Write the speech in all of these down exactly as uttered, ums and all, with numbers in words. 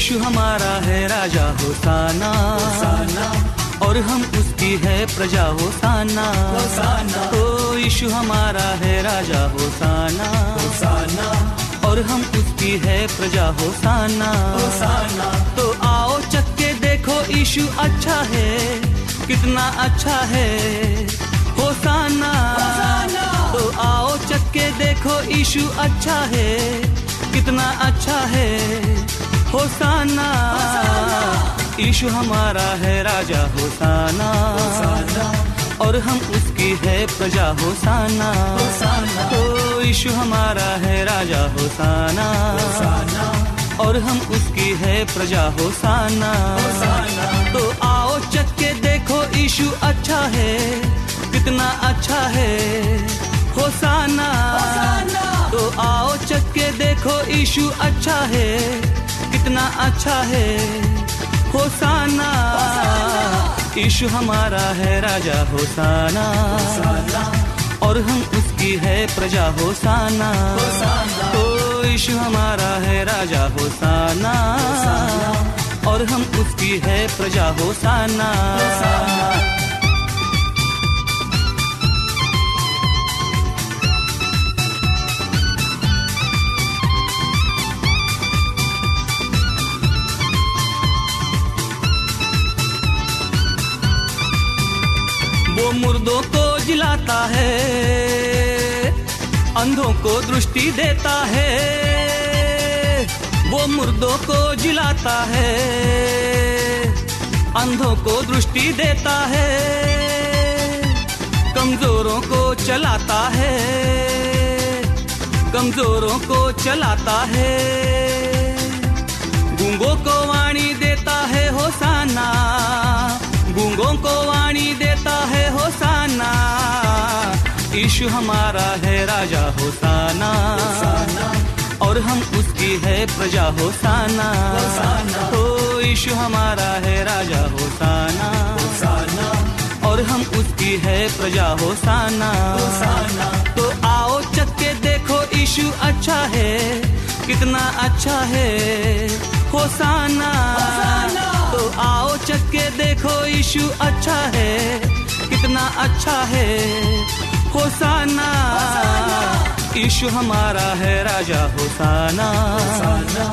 यीशु हमारा है राजा होसाना, होसाना, और हम उसकी है प्रजा होसाना, होसाना। ओ यीशु हमारा है राजा होसाना, होसाना, और हम उसकी है प्रजा होसाना, होसाना। तो आओ चक्के देखो यीशु अच्छा है, कितना अच्छा है होसाना, होसाना। तो आओ चक्के देखो यीशु अच्छा है, कितना अच्छा है होसाना। यीशु हमारा है राजा होसाना, होसाना, और हम उसकी है प्रजा होसाना, होसाना। तो यीशु हमारा है राजा होसाना, होसाना, और हम उसकी है प्रजा होसाना, होसाना। तो आओ चक्के देखो यीशु अच्छा है, कितना अच्छा है होसाना, होसाना। तो आओ चक्के देखो यीशु अच्छा है, कितना अच्छा है होसाना। यीशु हमारा है राजा होसाना, होसाना, और हम उसकी है प्रजा होसाना, होसाना। तो यीशु हमारा है राजा होसाना, होसाना, और हम उसकी है प्रजा होसाना, होसाना। मुर्दों को जिलाता है, अंधों को दृष्टि देता है, वो मुर्दों को जिलाता है, अंधों को दृष्टि देता है, कमजोरों को चलाता है, कमजोरों को चलाता है, गूंगों को वाणी देता है होसाना, गूंगों को वाणी देता है होसाना। यीशु हमारा है राजा होसाना, होसाना, और हम उसकी है प्रजा होसाना, होसाना। तो यीशु हमारा है राजा होसाना, होसाना, और हम उसकी है प्रजा होसाना, होसाना। तो आओ चक्के देखो यीशु अच्छा है, कितना अच्छा है होसाना, होसाना। तो आओ चक्के देखो यीशु अच्छा है, कितना अच्छा है होसाना। यीशु हमारा है राजा होसाना, होसाना,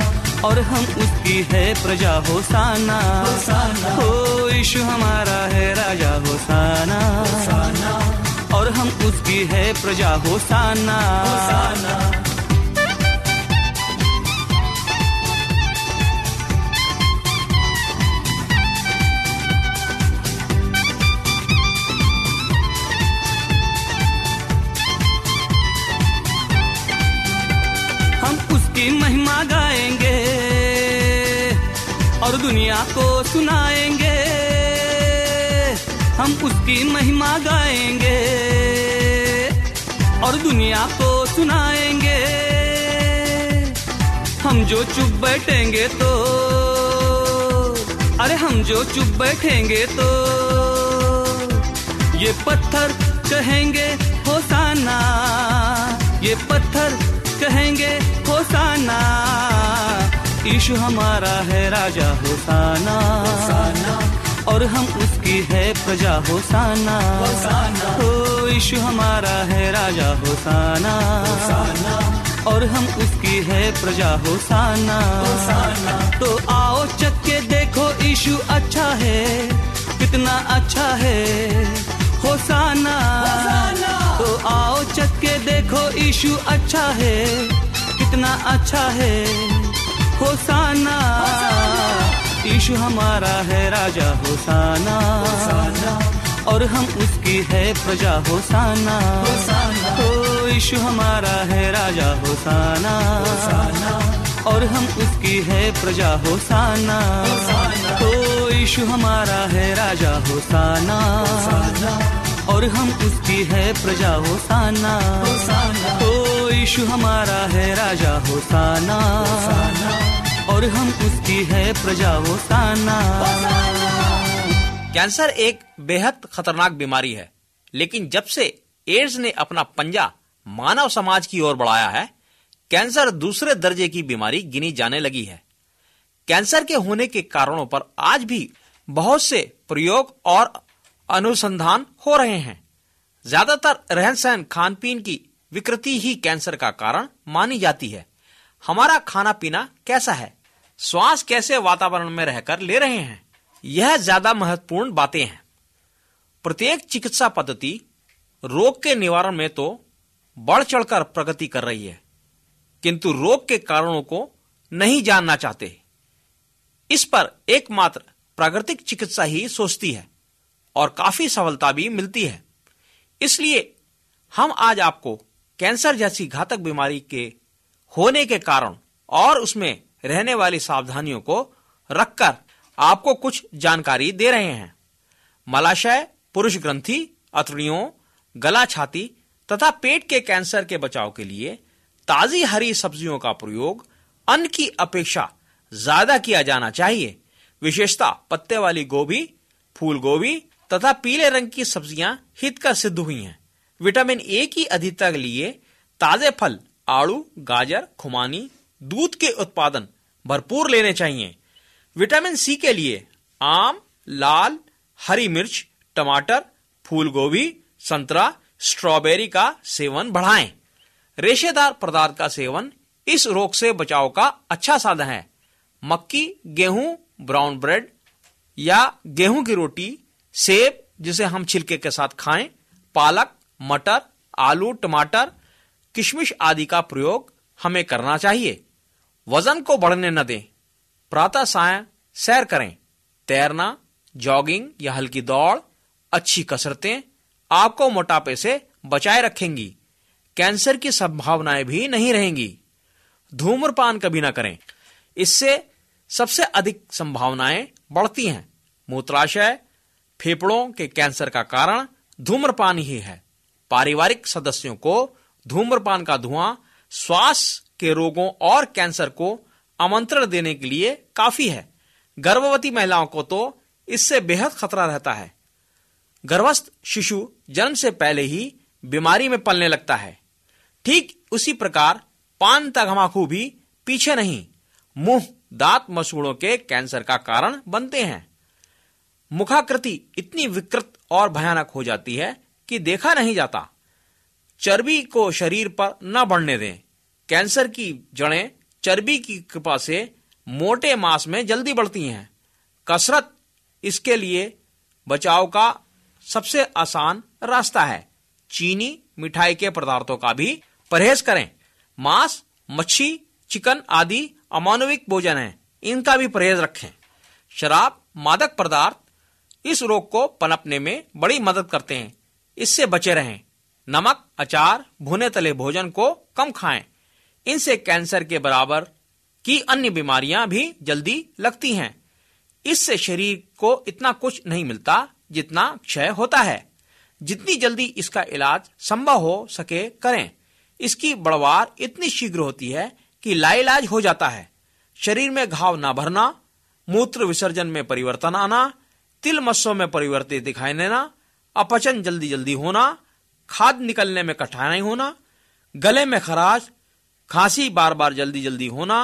और हम उसकी है प्रजा होसाना, होसाना। हो यीशु हमारा है राजा होसाना, होसाना, और हम उसकी है प्रजा होसाना, होसाना। की महिमा गाएंगे और दुनिया को सुनाएंगे, हम उसकी महिमा गाएंगे और दुनिया को सुनाएंगे, हम हम जो चुप बैठेंगे तो, अरे हम जो चुप बैठेंगे तो ये पत्थर कहेंगे होसाना, ये पत्थर कहेंगे होसाना, यीशु हमारा है राजा होसाना, और हम उसकी है प्रजा होसाना, तो यीशु हमारा है राजा होसाना, और हम उसकी है प्रजा होसाना, तो आओ चक्के देखो यीशु अच्छा है, कितना अच्छा है होसाना, तो आओ चक्के देखो यीशु अच्छा है, कितना अच्छा है होसाना, यीशु हमारा है राजा होसाना, और हम उसकी है प्रजा होसाना, तो यीशु हमारा है राजा होसाना, और हम उसकी है प्रजा होसाना, तो यीशु हमारा है राजा होसाना, और हम उसकी है प्रजा होसाना, तो यीशु हमारा है राजा होसाना, और हम उसकी है प्रजा होसाना। कैंसर एक बेहद खतरनाक बीमारी है, लेकिन जब से एड्स ने अपना पंजा मानव समाज की ओर बढ़ाया है, कैंसर दूसरे दर्जे की बीमारी गिनी जाने लगी है। कैंसर के होने के कारणों पर आज भी बहुत से प्रयोग और अनुसंधान हो रहे हैं। ज्यादातर रहन सहन, खान पीन की विकृति ही कैंसर का कारण मानी जाती है। हमारा खाना पीना कैसा है, श्वास कैसे वातावरण में रहकर ले रहे हैं, यह ज्यादा महत्वपूर्ण बातें हैं। प्रत्येक चिकित्सा पद्धति रोग के निवारण में तो बढ़ चढ़कर प्रगति कर रही है, किंतु रोग के कारणों को नहीं जानना चाहते। इस पर एकमात्र प्राकृतिक चिकित्सा ही सोचती है और काफी सफलता भी मिलती है। इसलिए हम आज आपको कैंसर जैसी घातक बीमारी के होने के कारण और उसमें रहने वाली सावधानियों को रखकर आपको कुछ जानकारी दे रहे हैं। मलाशय, पुरुष ग्रंथि, अतड़ियों, गला, छाती तथा पेट के कैंसर के बचाव के लिए ताज़ी हरी सब्जियों का प्रयोग अन्न की अपेक्षा ज्यादा किया जाना चाहिए। विशेषता पत्ते वाली गोभी, फूल गोभी तथा पीले रंग की सब्जियां हितकर सिद्ध हुई हैं। विटामिन ए की अधिकता के लिए ताजे फल, आड़ू, गाजर, खुमानी, दूध के उत्पादन भरपूर लेने चाहिए। विटामिन सी के लिए आम, लाल, हरी मिर्च, टमाटर, फूल गोभी, संतरा, स्ट्रॉबेरी का सेवन बढ़ाएं। रेशेदार पदार्थ का सेवन इस रोग से बचाव का अच्छा साधन है। मक्की, गेहूं, ब्राउन ब्रेड या गेहूं की रोटी, सेब जिसे हम छिलके के साथ खाएं, पालक, मटर, आलू, टमाटर, किशमिश आदि का प्रयोग हमें करना चाहिए। वजन को बढ़ने न दें। प्रातः सायं सैर करें। तैरना, जॉगिंग या हल्की दौड़, अच्छी कसरतें आपको मोटापे से बचाए रखेंगी। कैंसर की संभावनाएं भी नहीं रहेंगी। धूम्रपान कभी ना करें, इससे सबसे अधिक संभावनाएं बढ़ती हैं। मूत्राशय, फेफड़ों के कैंसर का कारण धूम्रपान ही है। पारिवारिक सदस्यों को धूम्रपान का धुआं श्वास के रोगों और कैंसर को आमंत्रण देने के लिए काफी है। गर्भवती महिलाओं को तो इससे बेहद खतरा रहता है। गर्भस्थ शिशु जन्म से पहले ही बीमारी में पलने लगता है। ठीक उसी प्रकार पान, तम्बाकू भी पीछे नहीं। मुंह, दांत, मसूड़ों के कैंसर का कारण बनते हैं। मुखाकृति इतनी विकृत और भयानक हो जाती है कि देखा नहीं जाता। चर्बी को शरीर पर न बढ़ने दें। कैंसर की जड़ें चर्बी की कृपा से मोटे मांस में जल्दी बढ़ती हैं। कसरत इसके लिए बचाव का सबसे आसान रास्ता है। चीनी, मिठाई के पदार्थों का भी परहेज करें। मांस, मच्छी, चिकन आदि अमानविक भोजन है, इनका भी परहेज रखें। शराब, मादक पदार्थ इस रोग को पनपने में बड़ी मदद करते हैं, इससे बचे रहें। नमक, अचार, भुने तले भोजन को कम खाएं। इनसे कैंसर के बराबर की अन्य बीमारियां भी जल्दी लगती हैं। इससे शरीर को इतना कुछ नहीं मिलता जितना क्षय होता है। जितनी जल्दी इसका इलाज संभव हो सके करें। इसकी बढ़वार इतनी शीघ्र होती है कि लाइलाज हो जाता है। शरीर में घाव ना भरना, मूत्र विसर्जन में परिवर्तन आना, तिल मस्सों में परिवर्तित दिखाई देना, अपचन जल्दी जल्दी होना, खाद निकलने में कठिनाई होना, गले में खराश, खांसी बार बार जल्दी जल्दी होना,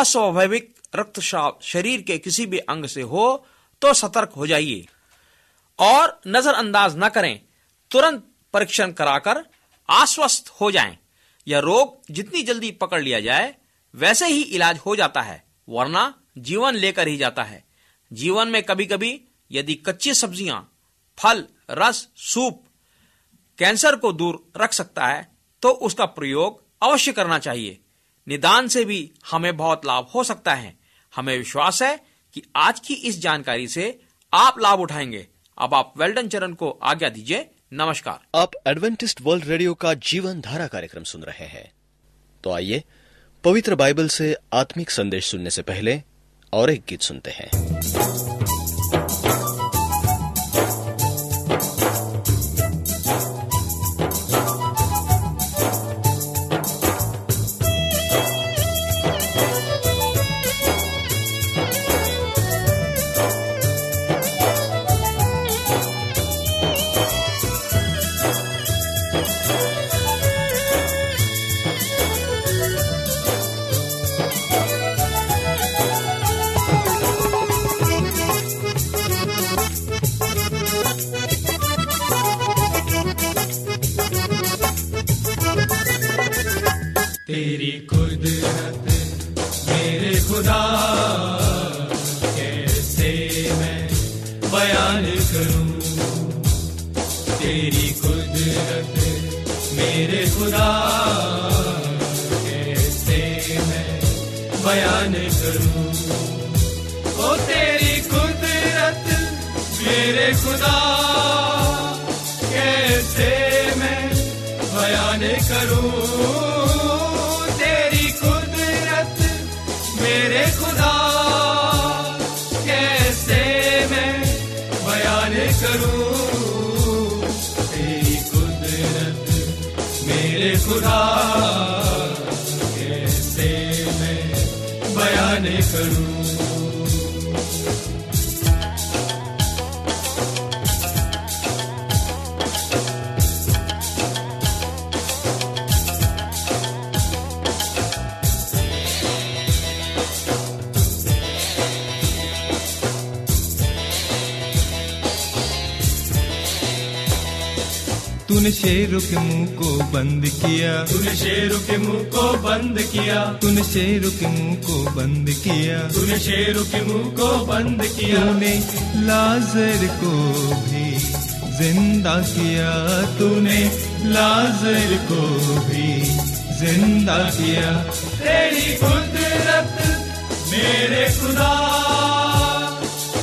अस्वाभाविक रक्तस्राव शरीर के किसी भी अंग से हो तो सतर्क हो जाइए और नजरअंदाज न करें। तुरंत परीक्षण कराकर आश्वस्त हो जाएं। यह रोग जितनी जल्दी पकड़ लिया जाए वैसे ही इलाज हो जाता है, वरना जीवन लेकर ही जाता है। जीवन में कभी कभी यदि कच्ची सब्जियां, फल, रस, सूप कैंसर को दूर रख सकता है तो उसका प्रयोग अवश्य करना चाहिए। निदान से भी हमें बहुत लाभ हो सकता है। हमें विश्वास है कि आज की इस जानकारी से आप लाभ उठाएंगे। अब आप वेल्डन चरण को आज्ञा दीजिए। नमस्कार। आप एडवेंटिस्ट वर्ल्ड रेडियो का जीवन धारा कार्यक्रम सुन रहे हैं। तो आइए पवित्र बाइबल से आत्मिक संदेश सुनने से पहले और एक गीत सुनते हैं। तूने शेरों के मुंह को बंद किया, तूने शेरों के मुंह को बंद किया, तूने शेरों के मुंह को बंद किया, तूने शेरों के मुंह को बंद किया, तूने लाजर को भी जिंदा किया, तूने लाजर को भी जिंदा किया। तेरी कुदरत मेरे खुदा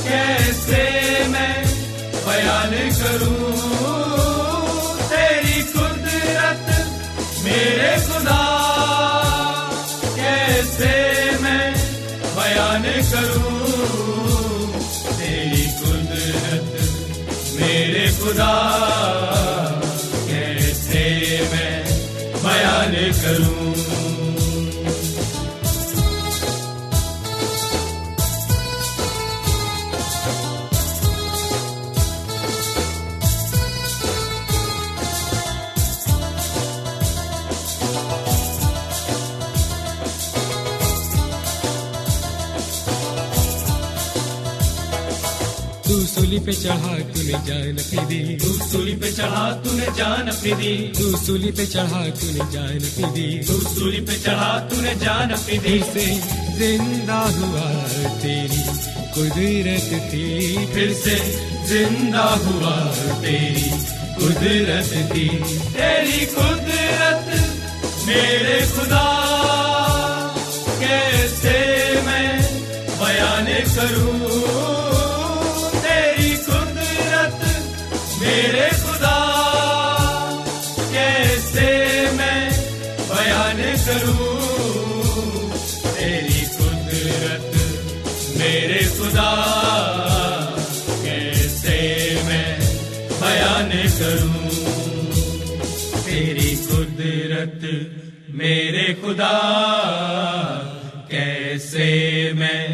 कैसे मैं बयान करूं, मेरे खुदा कैसे मैं बयान करूं, तेरी कुदरत मेरे खुदा कैसे मैं बयान करूं। सूली पे चढ़ा तूने जान अपनी दी, तू सूली पे चढ़ा तूने जान अपनी दी, तू सूली पे चढ़ा तूने जान अपनी दी, तू सूली पे चढ़ा तूने जान अपनी दी। से जिंदा हुआ तेरी कुदरत थी, फिर से जिंदा हुआ तेरी कुदरत थी, तेरी कुदरत मेरे खुदा कैसे मैं बयान करूं, मेरे खुदा कैसे मैं बयान करूं, तेरी कुदरत मेरे खुदा कैसे मैं बयान करूं, तेरी कुदरत मेरे खुदा कैसे मैं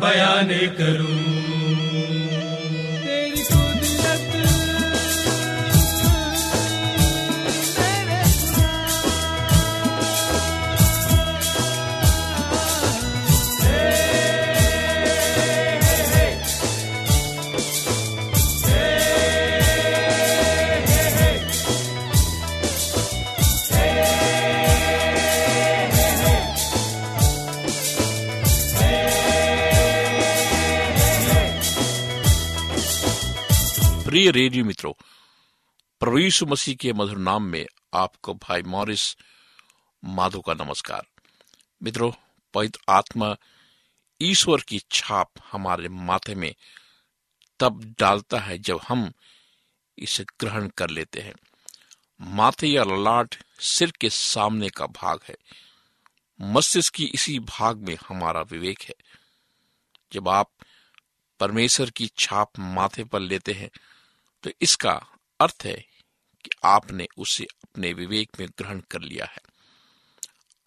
बयान करूं तेरी कुदरत, तेरे खुदा हे, हे, हे, हे, हे, हे, हे, प्रिय रेडियो मित्रों, प्रभु यीशु मसीह के मधुर नाम में आपको भाई मॉरिस माधो का नमस्कार। मित्रों, पवित्र आत्मा ईश्वर की छाप हमारे माथे में तब डालता है जब हम इसे ग्रहण कर लेते हैं। माथे या ललाट सिर के सामने का भाग है। मस्तिष्क की इसी भाग में हमारा विवेक है। जब आप परमेश्वर की छाप माथे पर लेते हैं तो इसका अर्थ है कि आपने उसे अपने विवेक में ग्रहण कर लिया है।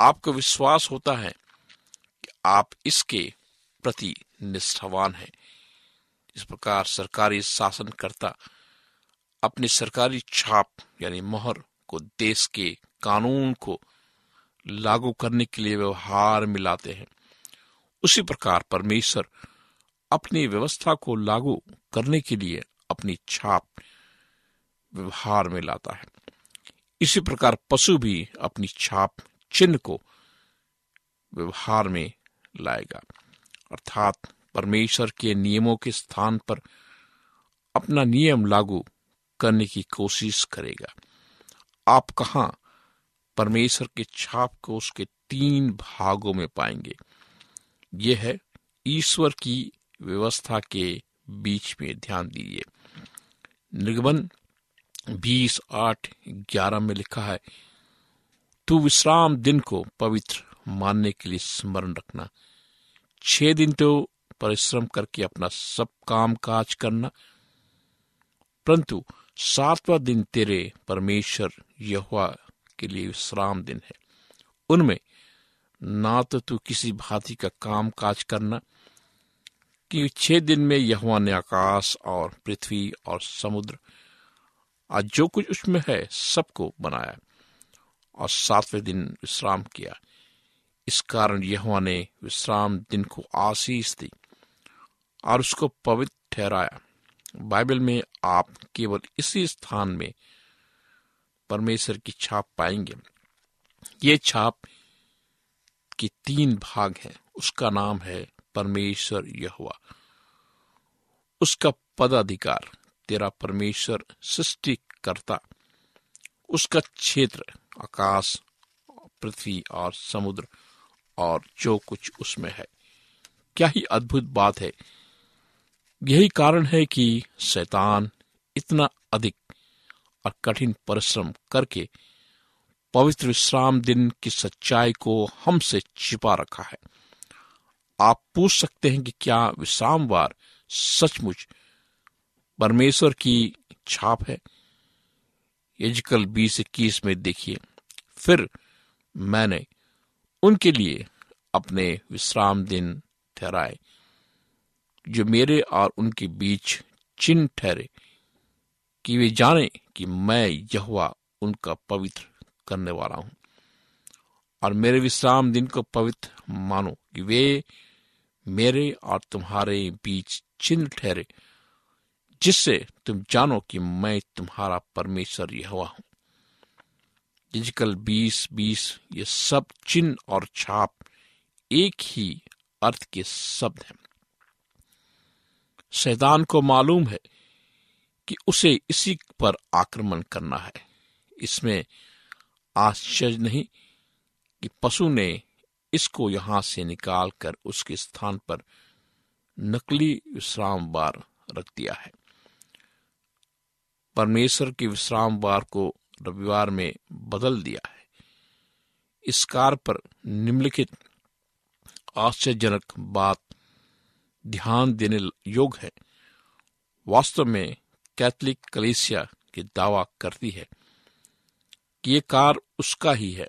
आपको विश्वास होता है कि आप इसके प्रति निष्ठावान हैं। इस प्रकार सरकारी शासनकर्ता अपनी सरकारी छाप यानी मोहर को देश के कानून को लागू करने के लिए व्यवहार में लाते हैं। उसी प्रकार परमेश्वर अपनी व्यवस्था को लागू करने के लिए अपनी छाप व्यवहार में लाता है। इसी प्रकार पशु भी अपनी छाप चिन्ह को व्यवहार में लाएगा, अर्थात परमेश्वर के नियमों के स्थान पर अपना नियम लागू करने की कोशिश करेगा। आप कहां परमेश्वर के छाप को उसके तीन भागों में पाएंगे। यह है ईश्वर की व्यवस्था के बीच में। ध्यान दीजिए, निर्गमन बीस आठ ग्यारह में लिखा है, तू विश्राम दिन को पवित्र मानने के लिए स्मरण रखना। छह दिन तो परिश्रम करके अपना सब काम काज करना, परंतु सातवां दिन तेरे परमेश्वर यहोवा के लिए विश्राम दिन है। उनमें ना तो तू किसी भांति का काम काज करना, कि छह दिन में यहोवा ने आकाश और पृथ्वी और समुद्र आज जो कुछ उसमें है सबको बनाया और सातवें दिन विश्राम किया। इस कारण यहोवा ने विश्राम दिन को आशीष दी और उसको पवित्र ठहराया। बाइबल में आप केवल इसी स्थान में परमेश्वर की छाप पाएंगे। ये छाप के तीन भाग हैं। उसका नाम है परमेश्वर यहोवा, उसका पदाधिकार तेरा परमेश्वर सृष्टिकर्ता, उसका क्षेत्र आकाश पृथ्वी और समुद्र और जो कुछ उसमें है। क्या ही अद्भुत बात है। यही कारण है कि शैतान इतना अधिक और कठिन परिश्रम करके पवित्र विश्राम दिन की सच्चाई को हमसे छिपा रखा है। आप पूछ सकते हैं कि क्या विश्रामवार सचमुच परमेश्वर की छाप है? यजकल बीस इक्कीस में देखिए, फिर मैंने उनके लिए अपने विश्राम दिन ठहराए जो मेरे और उनके बीच चिन्ह ठहरे, कि वे जाने कि मैं यहोवा उनका पवित्र करने वाला हूं। और मेरे विश्राम दिन को पवित्र मानो, कि वे मेरे और तुम्हारे बीच चिन्ह ठहरे, जिससे तुम जानो कि मैं तुम्हारा परमेश्वर यहोवा हूं। यजकल बीस बीस। ये सब चिन्ह और छाप एक ही अर्थ के शब्द हैं। शैतान को मालूम है कि उसे इसी पर आक्रमण करना है। इसमें आश्चर्य नहीं कि पशु ने इसको यहां से निकालकर उसके स्थान पर नकली विश्रामवार रख दिया है। परमेश्वर के विश्रामवार को रविवार में बदल दिया है। इस कार्य पर निम्नलिखित आश्चर्यजनक बात ध्यान देने योग्य है। वास्तव में कैथोलिक कलीसिया के दावा करती है कि यह कार्य उसका ही है।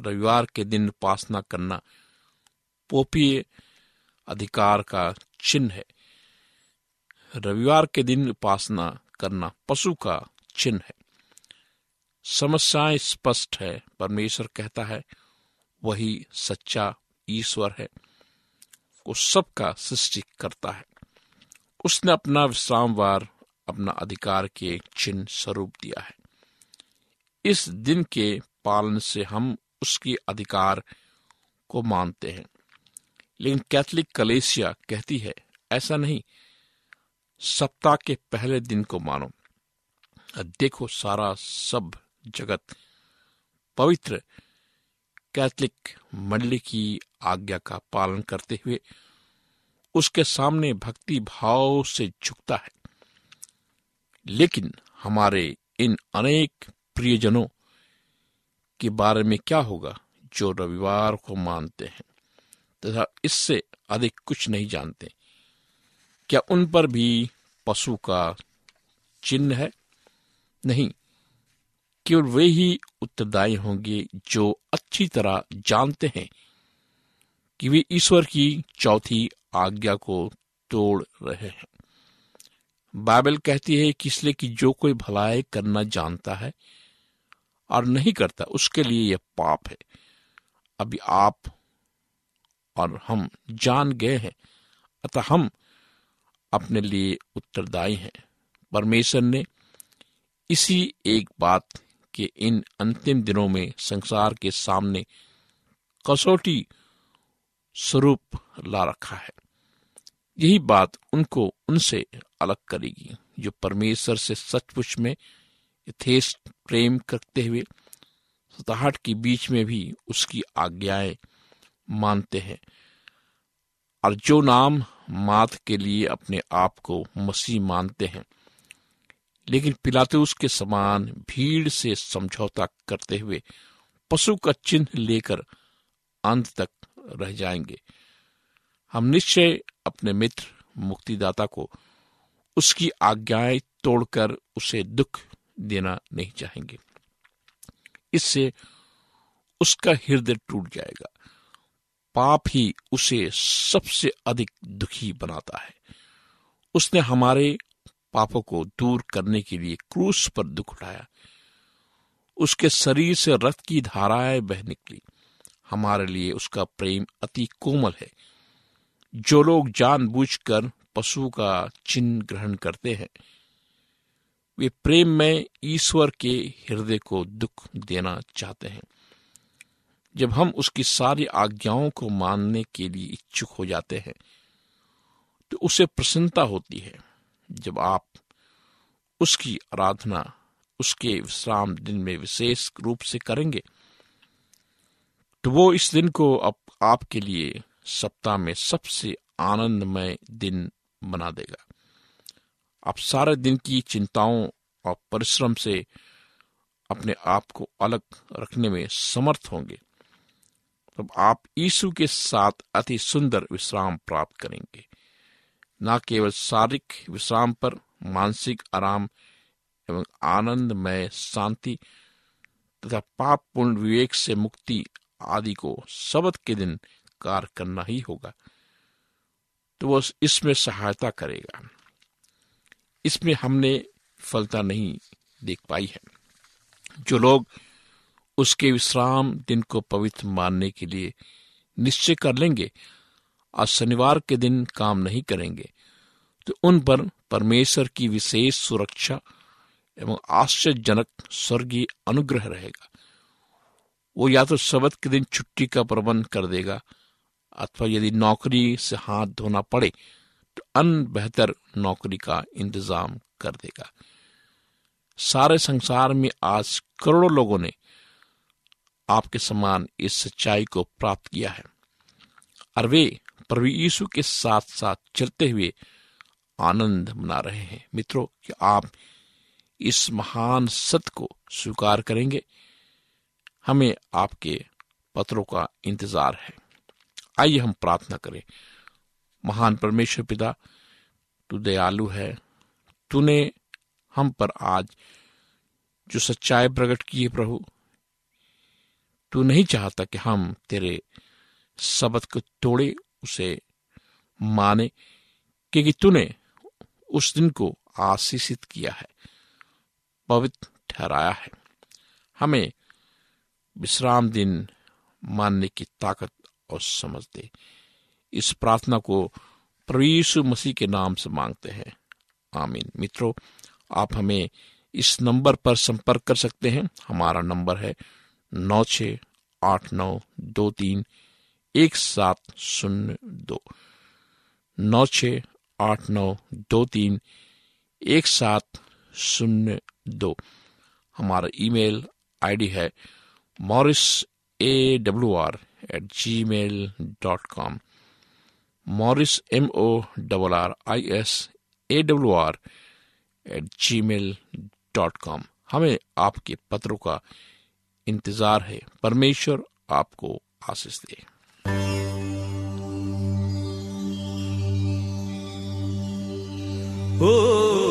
रविवार के दिन उपासना करना पोपीय अधिकार का चिन्ह है। रविवार के दिन उपासना करना पशु का चिन्ह है। समस्याएं स्पष्ट है। परमेश्वर कहता है वही सच्चा ईश्वर है, वो सबका सृष्टि करता है। उसने अपना विश्रामवार अपना अधिकार के चिन्ह स्वरूप दिया है। इस दिन के पालन से हम उसके अधिकार को मानते हैं, लेकिन कैथोलिक कलीसिया कहती है ऐसा नहीं, सप्ताह के पहले दिन को मानो। देखो सारा सब जगत पवित्र कैथोलिक मंडली की आज्ञा का पालन करते हुए उसके सामने भक्ति भाव से झुकता है। लेकिन हमारे इन अनेक प्रियजनों के बारे में क्या होगा जो रविवार को मानते हैं तथा इससे अधिक कुछ नहीं जानते? क्या उन पर भी पशु का चिन्ह है? नहीं, केवल वे ही उत्तरदायी होंगे जो अच्छी तरह जानते हैं कि वे ईश्वर की चौथी आज्ञा को तोड़ रहे हैं। बाइबल कहती है कि इसलिए कि जो कोई भलाई करना जानता है और नहीं करता उसके लिए यह पाप है। अभी आप और हम जान गए हैं, अतः हम अपने लिए उत्तरदायी हैं। परमेश्वर ने इसी एक बात के इन अंतिम दिनों में संसार के सामने कसौटी स्वरूप ला रखा है। यही बात उनको उनसे अलग करेगी जो परमेश्वर से सचमुच में यथेष्ट प्रेम करते हुए सताहट के बीच में भी उसकी आज्ञाएं मानते हैं और जो नाम मात के लिए अपने आप को मसीह मानते हैं, लेकिन पिलातुस के समान भीड़ से समझौता करते हुए पशु का चिन्ह लेकर अंत तक रह जाएंगे। हम निश्चय अपने मित्र मुक्तिदाता को उसकी आज्ञाएं तोड़कर उसे दुख देना नहीं चाहेंगे। इससे उसका हृदय टूट जाएगा। पाप ही उसे सबसे अधिक दुखी बनाता है। उसने हमारे पापों को दूर करने के लिए क्रूस पर दुख उठाया। उसके शरीर से रक्त की धाराएं बह निकली। हमारे लिए उसका प्रेम अति कोमल है। जो लोग जानबूझकर पशु का चिन्ह ग्रहण करते हैं वे प्रेम में ईश्वर के हृदय को दुख देना चाहते हैं। जब हम उसकी सारी आज्ञाओं को मानने के लिए इच्छुक हो जाते हैं तो उसे प्रसन्नता होती है। जब आप उसकी आराधना उसके विश्राम दिन में विशेष रूप से करेंगे तो वो इस दिन को अब आपके लिए सप्ताह में सबसे आनंदमय दिन बना देगा। आप सारे दिन की चिंताओं और परिश्रम से अपने आप को अलग रखने में समर्थ होंगे। तब आप यीशु के साथ अति सुंदर विश्राम प्राप्त करेंगे। न केवल शारीरिक विश्राम पर मानसिक आराम एवं आनंदमय शांति तथा पाप पूर्ण विवेक से मुक्ति आदि को शब्द के दिन कार्य करना ही होगा, तो वह इसमें सहायता करेगा। इसमें हमने फलता नहीं देख पाई है। जो लोग उसके विश्राम दिन को पवित्र मानने के लिए निश्चय कर लेंगे और शनिवार के दिन काम नहीं करेंगे तो उन पर परमेश्वर की विशेष सुरक्षा एवं आश्चर्यजनक स्वर्गीय अनुग्रह रहेगा। वो या तो शब्द के दिन छुट्टी का प्रबंध कर देगा अथवा यदि नौकरी से हाथ धोना पड़े तो अन्य बेहतर नौकरी का इंतजाम कर देगा। सारे संसार में आज करोड़ों लोगों ने आपके समान इस सच्चाई को प्राप्त किया है और वे प्रभु यीशु के साथ साथ चलते हुए आनंद मना रहे हैं। मित्रों, कि आप इस महान सत्य को स्वीकार करेंगे? हमें आपके पत्रों का इंतजार है। आइए हम प्रार्थना करें। महान परमेश्वर पिता, तू दयालु है। तूने हम पर आज जो सच्चाई प्रकट की है प्रभु, तू नहीं चाहता कि हम तेरे शब्द को तोड़े, उसे माने, क्योंकि तूने उस दिन को आशीषित किया है, पवित्र ठहराया है। हमें विश्राम दिन मानने की ताकत और समझ दे। इस प्रार्थना को प्रभु यीशु मसीह के नाम से मांगते हैं, आमीन। मित्रों, आप हमें इस नंबर पर संपर्क कर सकते हैं। हमारा नंबर है नौ छः आठ नौ दो तीन एक सात शून्य दो, नौ छः आठ नौ दो तीन एक सात शून्य दो। हमारा ईमेल आईडी है Morris A W R at Gmail dot com, Morris M O double R I S A W R at Gmail dot com. हमें आपके पत्रों का इंतजार है। परमेश्वर आपको आशीष दे। ओ